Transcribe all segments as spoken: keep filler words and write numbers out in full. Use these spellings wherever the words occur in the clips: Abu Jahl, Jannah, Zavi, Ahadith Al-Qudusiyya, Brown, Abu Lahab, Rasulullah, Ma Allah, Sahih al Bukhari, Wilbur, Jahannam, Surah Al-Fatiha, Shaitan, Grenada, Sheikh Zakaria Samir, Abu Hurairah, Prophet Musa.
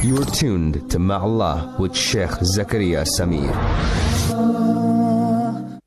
You're tuned to Ma Allah with Sheikh Zakaria Samir. Alhamdulillah,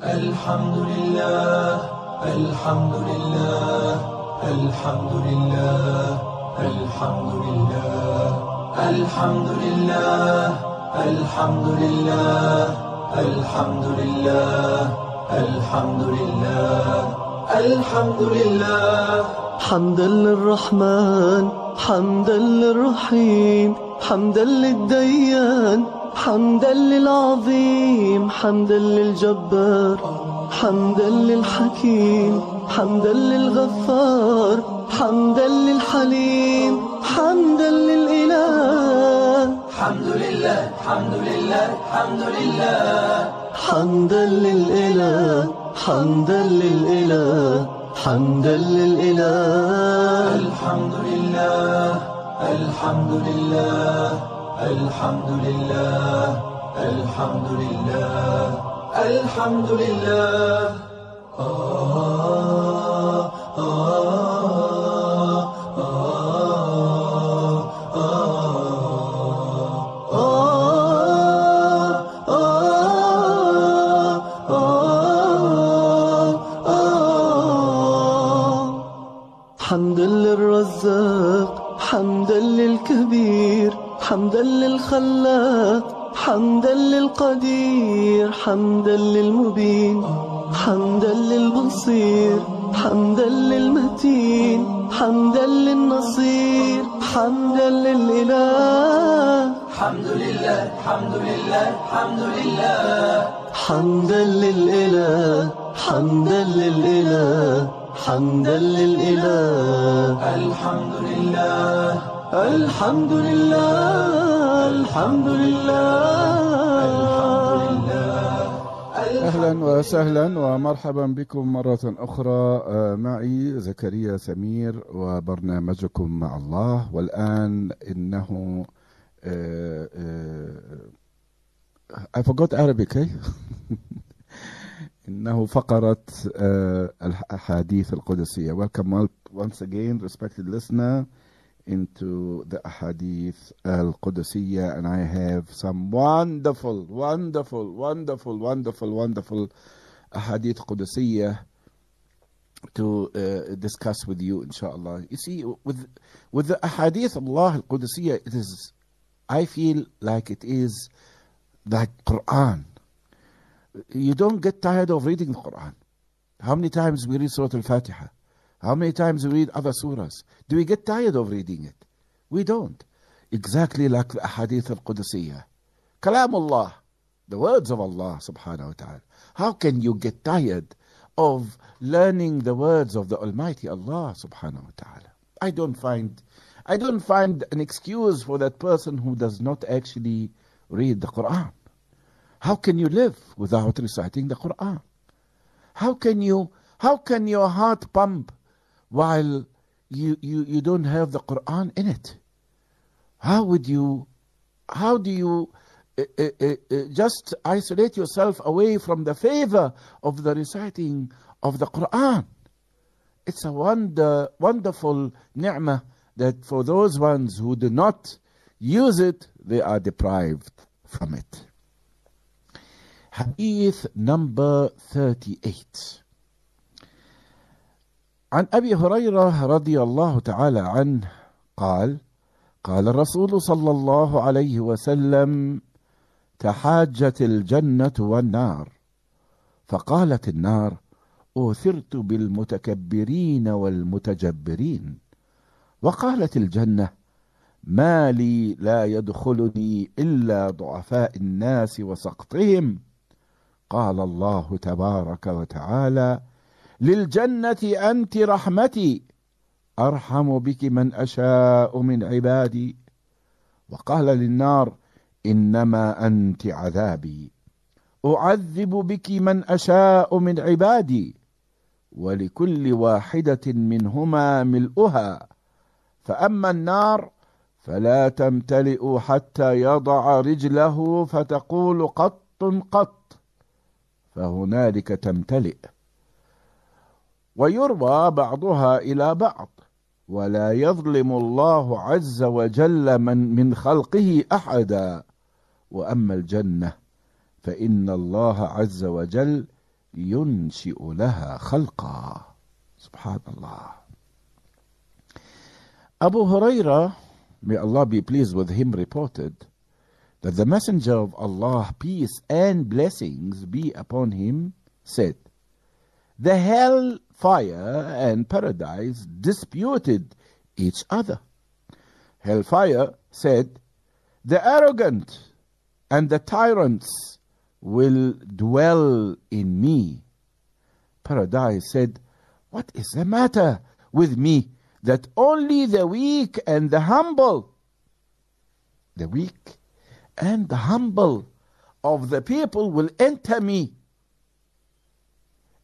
Alhamdulillah, Alhamdulillah, Alhamdulillah, Alhamdulillah, Alhamdulillah, Alhamdulillah, Alhamdulillah, Alhamdulillah. Hamdan lirrahman, حمدا للرحيم حمدا للديان حمدا للعظيم حمدا للجبار حمدا للحكيم حمدا للغفار حمدا للحليم حمدا للإله حمد لله حمد لله حمد لله حمدا للإله حمدا للإله الحمد لله الحمد لله الحمد لله الحمد لله الحمد لله الحمد لله آه آه حمدا للرزاق حمدا للكبير حمدا للخلاق حمدا للقدير حمدا للمبين حمدا للبصير حمدا للمتين حمدا للنصير حمدا للإله حمد لله حمد لله حمد لله حمدا للإله حمدا للإله حمدا للإله الحمد لله الحمد لله الحمد لله. أهلا وسهلا ومرحبا بكم مرة أخرى معي زكريا سمير وبرنامجكم مع الله. والآن إنه I forgot Arabic eh? إنه فقرة الأحاديث القدسية. Welcome once again, respected listener, into the Ahadith Al-Qudusiyya, and I have some wonderful, wonderful, wonderful, wonderful, wonderful Ahadith Qudusiyya to uh, discuss with you, inshallah. You see, with with the Ahadith Allah Al-Qudusiyya, it is, I feel like it is like Quran. You don't get tired of reading the Quran. How many times we read Surah Al-Fatiha? How many times we read other surahs? Do we get tired of reading it? We don't. Exactly like the Ahadith Al-Qudusiyya. Kalamullah, the words of Allah subhanahu wa ta'ala. How can you get tired of learning the words of the Almighty Allah subhanahu wa ta'ala? I don't find, I don't find an excuse for that person who does not actually read the Quran. How can you live without reciting the Quran? How can you, how can your heart pump while you, you, you don't have the Quran in it? How would you, how do you uh, uh, uh, just isolate yourself away from the favor of the reciting of the Quran? It's a wonder, wonderful ni'mah that for those ones who do not use it, they are deprived from it. حديث number thirty-eight. عن أبي هريرة رضي الله تعالى عنه قال قال الرسول صلى الله عليه وسلم تحاجت الجنة والنار فقالت النار أوثرت بالمتكبرين والمتجبرين وقالت الجنة ما لي لا يدخلني إلا ضعفاء الناس وسقطهم قال الله تبارك وتعالى للجنة أنت رحمتي أرحم بك من أشاء من عبادي وقال للنار إنما أنت عذابي أعذب بك من أشاء من عبادي ولكل واحدة منهما ملؤها فأما النار فلا تمتلئ حتى يضع رجله فتقول قط قط فهنالك تمتلئ ويروى بعضها إلى بعض وَلَا يَظْلِمُ اللَّهُ عَزَّ وَجَلَّ مَنْ مِنْ خَلْقِهِ أَحَدًا وَأَمَّا الْجَنَّةِ فَإِنَّ اللَّهَ عَزَّ وَجَلَّ يُنْشِئُ لَهَا خَلْقًا. Subhanallah. Allah. Abu Hurairah, may Allah be pleased with him, reported that the Messenger of Allah, peace and blessings be upon him, said, "The hell fire and paradise disputed each other. Hellfire said, 'The arrogant and the tyrants will dwell in me.' Paradise said, 'What is the matter with me that only the weak and the humble, the weak and the humble of the people will enter me?'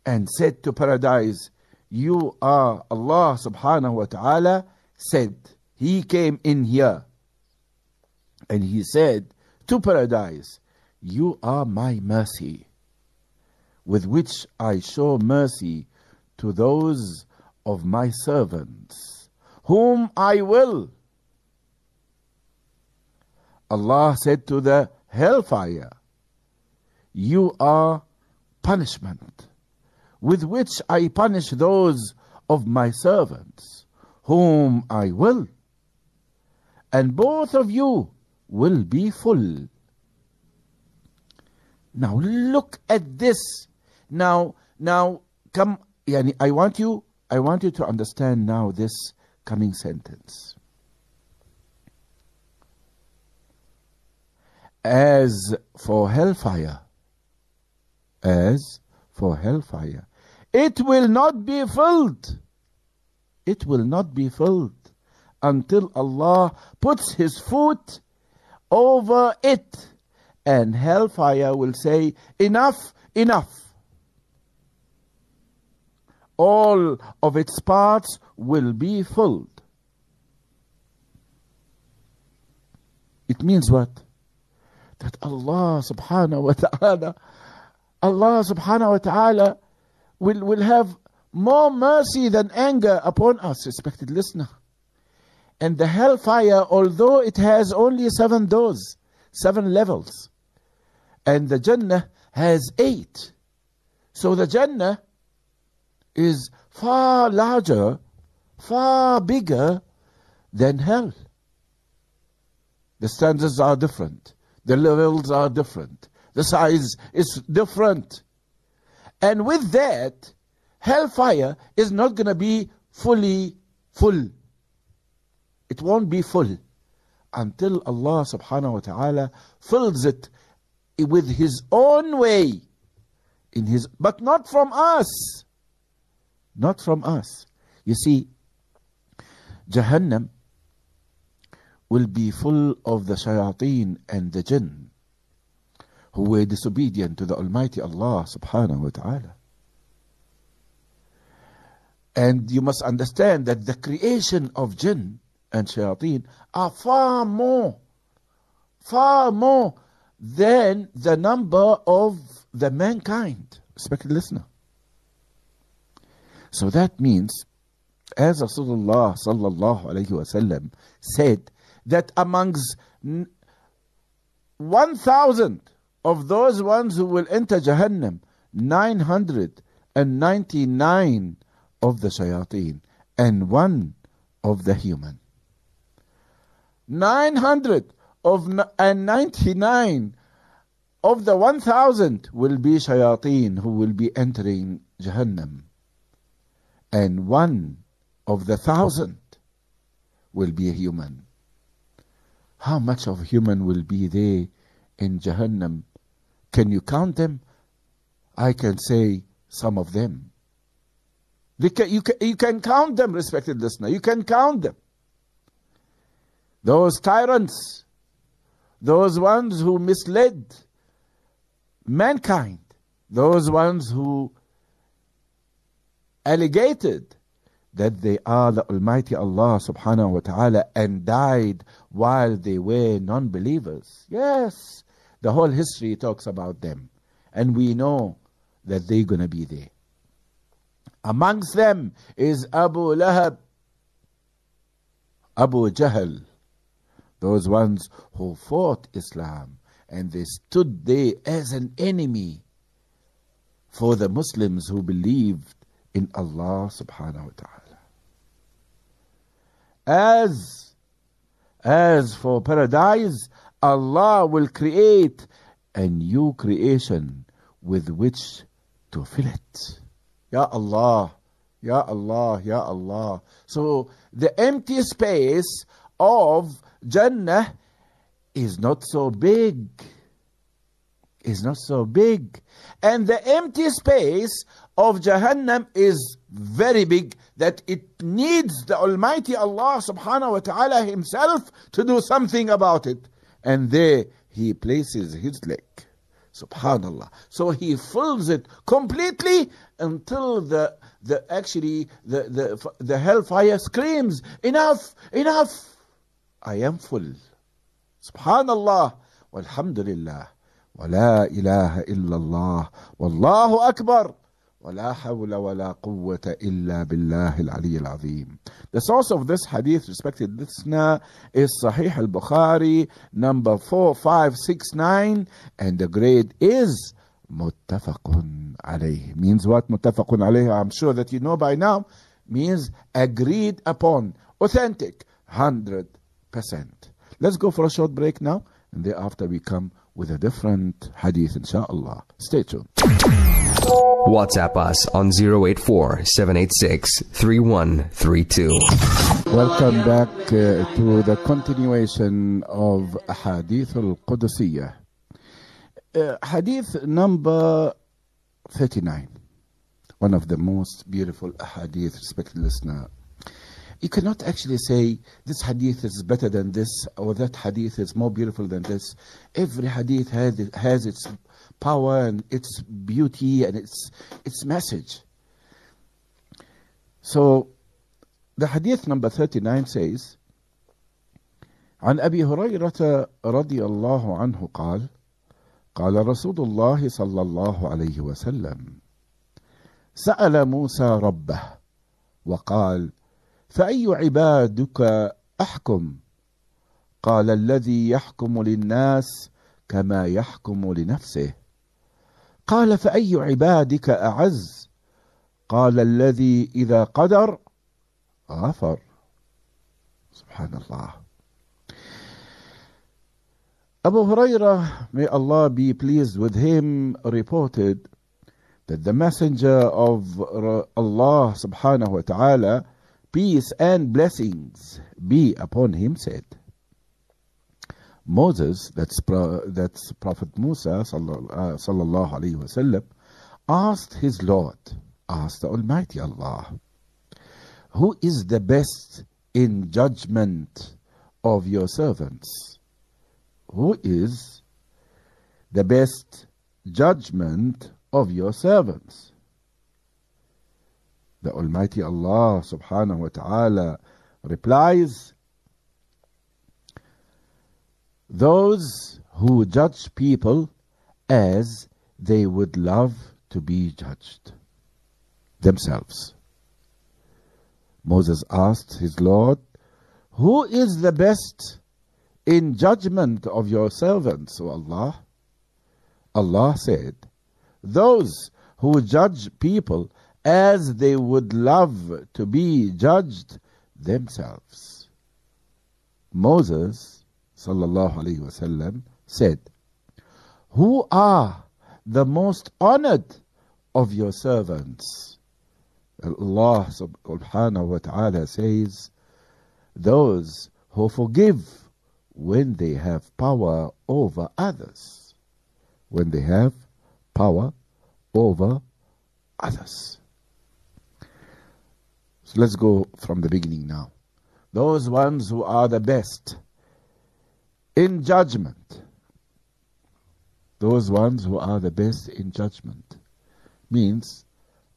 And said to paradise, 'You are Allah subhanahu wa ta'ala,' said, he came in here. And he said to paradise, 'You are my mercy, with which I show mercy to those of my servants, whom I will.' Allah said to the hellfire, 'You are punishment, with which I punish those of my servants, whom I will, and both of you will be full.'" Now look at this. Now, now, come, yani, I want you, I want you to understand now this coming sentence. As for hellfire, as for hellfire, it will not be filled. It will not be filled until Allah puts his foot over it. And hellfire will say, "Enough, enough." All of its parts will be filled. It means what? That Allah subhanahu wa ta'ala, Allah subhanahu wa ta'ala will, will have more mercy than anger upon us, respected listener. And the hellfire, although it has only seven doors, seven levels, and the Jannah has eight. So the Jannah is far larger, far bigger than hell. The standards are different. The levels are different. The size is different. And with that, hellfire is not going to be fully full. It won't be full until Allah subhanahu wa ta'ala fills it with his own way, in his, but not from us, not from us. You see, Jahannam will be full of the shayateen and the jinn who were disobedient to the Almighty Allah subhanahu wa ta'ala. And you must understand that the creation of jinn and shayateen are far more, far more than the number of the mankind, respected listener. So that means, as Rasulullah sallallahu alayhi wa sallam said, that amongst one thousand of those ones who will enter Jahannam, nine hundred ninety-nine of the shayateen and one of the human. nine hundred ninety-nine of the one thousand will be shayateen who will be entering Jahannam, and one of the thousand will be a human. How much of human will be there in Jahannam? Can you count them? I can say some of them. They can, you, can, you can count them, respected listener. You can count them. Those tyrants, those ones who misled mankind, those ones who allegated that they are the Almighty Allah subhanahu wa ta'ala and died while they were non-believers. Yes, the whole history talks about them, and we know that they're going to be there. Amongst them is Abu Lahab, Abu Jahl, those ones who fought Islam and they stood there as an enemy for the Muslims who believed in Allah subhanahu wa ta'ala. As, as for paradise, Allah will create a new creation with which to fill it. Ya Allah, Ya Allah, Ya Allah. So the empty space of Jannah is not so big, is not so big. And the empty space of Jahannam is very big, that it needs the Almighty Allah subhanahu wa ta'ala himself to do something about it. And there he places his leg. Subhanallah. So he fills it completely until the the actually the the the hellfire screams, enough, enough, I am full. Subhanallah. Walhamdulillah. Wala ilaha illallah. Wallahu akbar. Wala hawla wala quwwata illa billahi al-aliyyil azim. The source of this hadith, respected listener, is Sahih al Bukhari, number four five six nine, and the grade is muttafaqun alayh. Means what? Muttafaqun alayh, I'm sure that you know by now, means agreed upon, authentic, one hundred percent. Let's go for a short break now, and thereafter we come with a different hadith, inshallah. Stay tuned. WhatsApp us on zero eight four, seven eight six, three one three two. Welcome back uh, to the continuation of Ahadith Al-Qudusiyya. Uh, hadith number thirty-nine. One of the most beautiful hadith, respected listener. You cannot actually say this hadith is better than this or that hadith is more beautiful than this. Every hadith has, has its power and its beauty and its its message. So the hadith number thirty-nine says, عن أبي هريرة رضي الله عنه قال قال رسول الله صلى الله عليه وسلم سأل موسى ربه وقال فأي عبادك أحكم قال الذي يحكم للناس كما يحكم لنفسه قال فأي عبادك أعز قال الذي إذا قدر غفر. سبحان الله. Abu Hurairah, may Allah be pleased with him, reported that the messenger of Allah subhanahu wa ta'ala, peace and blessings be upon him, said, Moses, that's, that's Prophet Musa sallallahu alayhi wa sallam, asked his Lord, asked the Almighty Allah, who is the best in judgment of your servants? Who is the best judgment of your servants? The Almighty Allah subhanahu wa ta'ala replies, those who judge people as they would love to be judged themselves. Moses asked his Lord, who is the best in judgment of your servants, O Allah? Allah said, those who judge people as they would love to be judged themselves. Moses sallallahu alayhi wasallam said, who are the most honored of your servants? Allah subhanahu wa ta'ala says, those who forgive when they have power over others, when they have power over others. So let's go from the beginning now. Those ones who are the best in judgment, those ones who are the best in judgment, means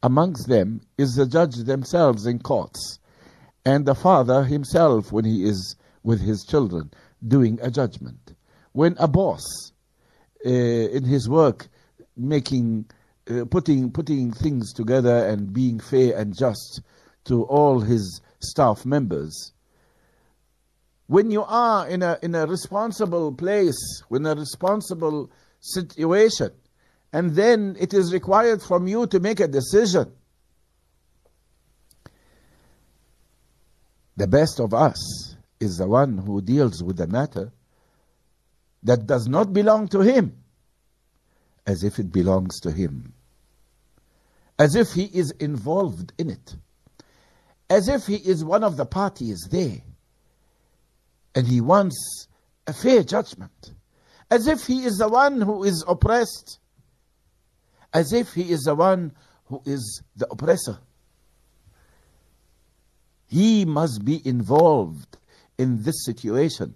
amongst them is the judge themselves in courts, and the father himself when he is with his children doing a judgment, when a boss uh, in his work making uh, putting putting things together and being fair and just to all his staff members. When you are in a, in a responsible place, in a responsible situation, and then it is required from you to make a decision, the best of us is the one who deals with the matter that does not belong to him, as if it belongs to him, as if he is involved in it, as if he is one of the parties there, and he wants a fair judgment, as if he is the one who is oppressed, as if he is the one who is the oppressor. He must be involved in this situation.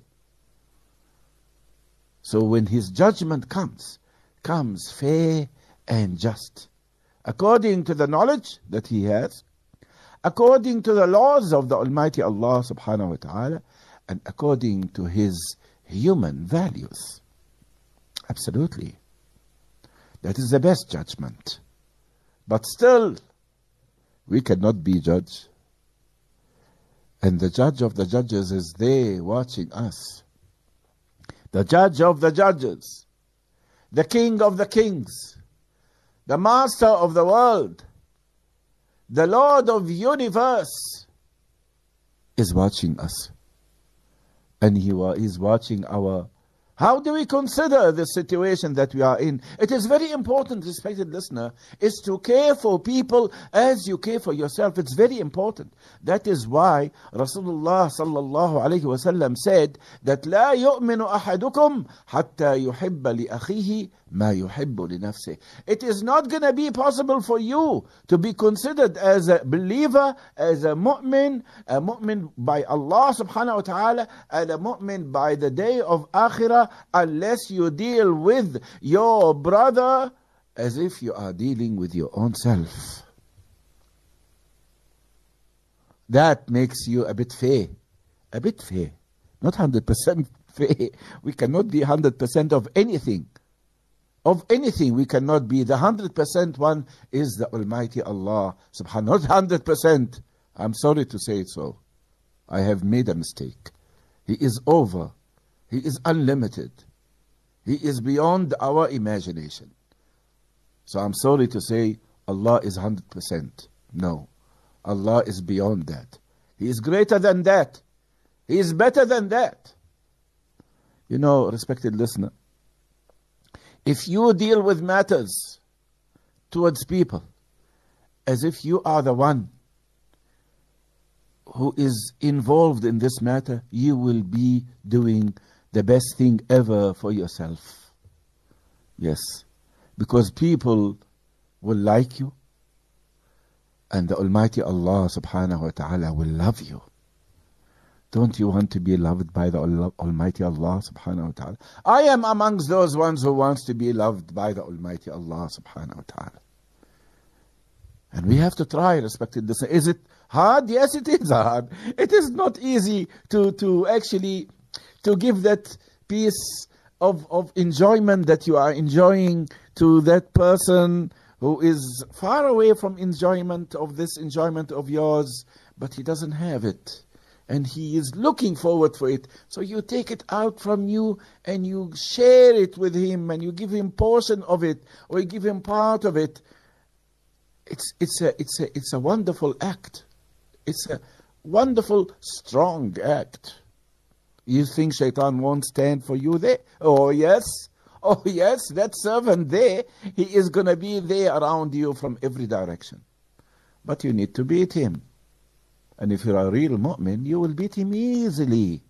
So when his judgment comes, comes fair and just, according to the knowledge that he has, according to the laws of the Almighty Allah subhanahu wa ta'ala, and according to his human values. Absolutely. That is the best judgment. But still, we cannot be judged. And the judge of the judges is there watching us. The judge of the judges, the king of the kings, the master of the world, the Lord of the universe is watching us. And he is watching our, how do we consider the situation that we are in? It is very important, respected listener, is to care for people as you care for yourself. It's very important. That is why Rasulullah sallallahu alayhi wa sallam said that لا يؤمن أحدكم حتى يحب لأخيه ما يحب لنفسه. It is not going to be possible for you to be considered as a believer, as a mu'min, a mu'min by Allah subhanahu wa ta'ala, and a mu'min by the day of akhirah, unless you deal with your brother as if you are dealing with your own self. That makes you a bit fair. A bit fair. Not one hundred percent fair. We cannot be one hundred percent of anything. Of anything we cannot be. The one hundred percent one is the Almighty Allah subhanahu wa ta'ala. Not one hundred percent. I'm sorry to say it so. I have made a mistake. He is over. He is unlimited. He is beyond our imagination. So I'm sorry to say Allah is one hundred percent. No. Allah is beyond that. He is greater than that. He is better than that. You know, respected listener, if you deal with matters towards people as if you are the one who is involved in this matter, you will be doing the best thing ever for yourself. Yes, because people will like you, and the Almighty Allah subhanahu wa ta'ala will love you. Don't you want to be loved by the Almighty Allah subhanahu wa ta'ala? I am amongst those ones who wants to be loved by the Almighty Allah subhanahu wa ta'ala. And we have to try, respected listener. Is it hard? Yes, it is hard. It is not easy to, to actually to give that piece of, of enjoyment that you are enjoying to that person who is far away from enjoyment of this enjoyment of yours, but he doesn't have it. And he is looking forward for it. So you take it out from you and you share it with him and you give him portion of it or you give him part of it. It's, it's, a, it's, a, it's a wonderful act. It's a wonderful, strong act. You think Shaitan won't stand for you there? Oh, yes. Oh, yes, that servant there, he is going to be there around you from every direction. But you need to beat him. And if you're a real mu'min, you will beat him easily.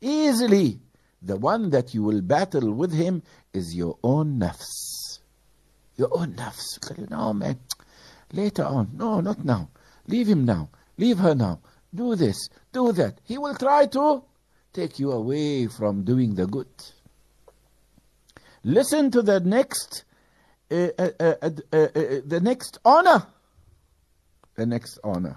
Easily. The one that you will battle with him is your own nafs. Your own nafs. No, man. Later on. No, not now. Leave him now. Leave her now. Do this, do that. He will try to take you away from doing the good. Listen to the next, uh, uh, uh, uh, uh, uh, the next honor, the next honor.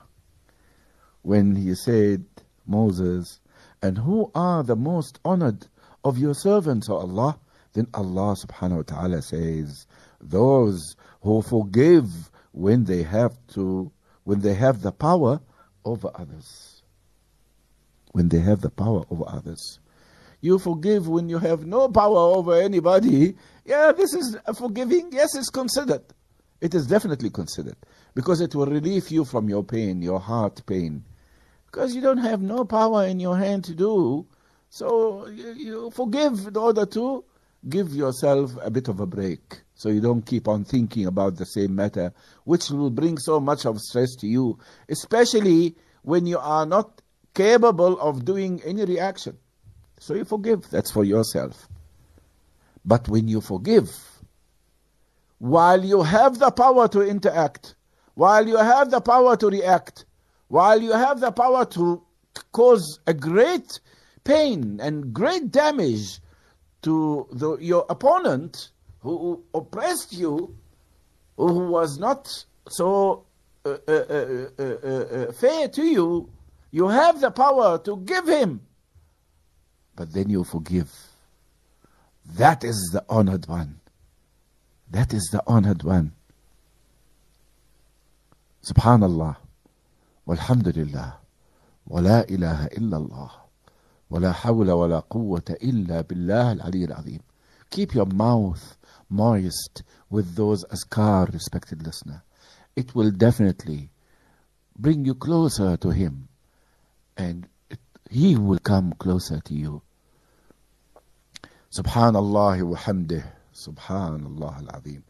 When he said, Moses, and who are the most honored of your servants, O Allah? Then Allah subhanahu wa ta'ala says, those who forgive when they have to, when they have the power over others. when they have the power over others. You forgive when you have no power over anybody. Yeah, this is forgiving. Yes, it's considered. It is definitely considered, because it will relieve you from your pain, your heart pain, because you don't have no power in your hand to do. So you, you forgive in order to give yourself a bit of a break, so you don't keep on thinking about the same matter, which will bring so much of stress to you, especially when you are not capable of doing any reaction. So you forgive, that's for yourself. But when you forgive, while you have the power to interact, while you have the power to react, while you have the power to cause a great pain and great damage to the, your opponent who oppressed you, who was not so uh, uh, uh, uh, uh, fair to you, you have the power to give him, but then you forgive. That is the honored one. That is the honored one. Subhanallah, walhamdulillah, wa la ilaha illallah, wa la hawla wa la quwwata illa billah al-ali al-azim. Keep your mouth moist with those azkar, respected listener. It will definitely bring you closer to him, and it, he will come closer to you. Subhanallah wa hamdih, subhanallah al-azim.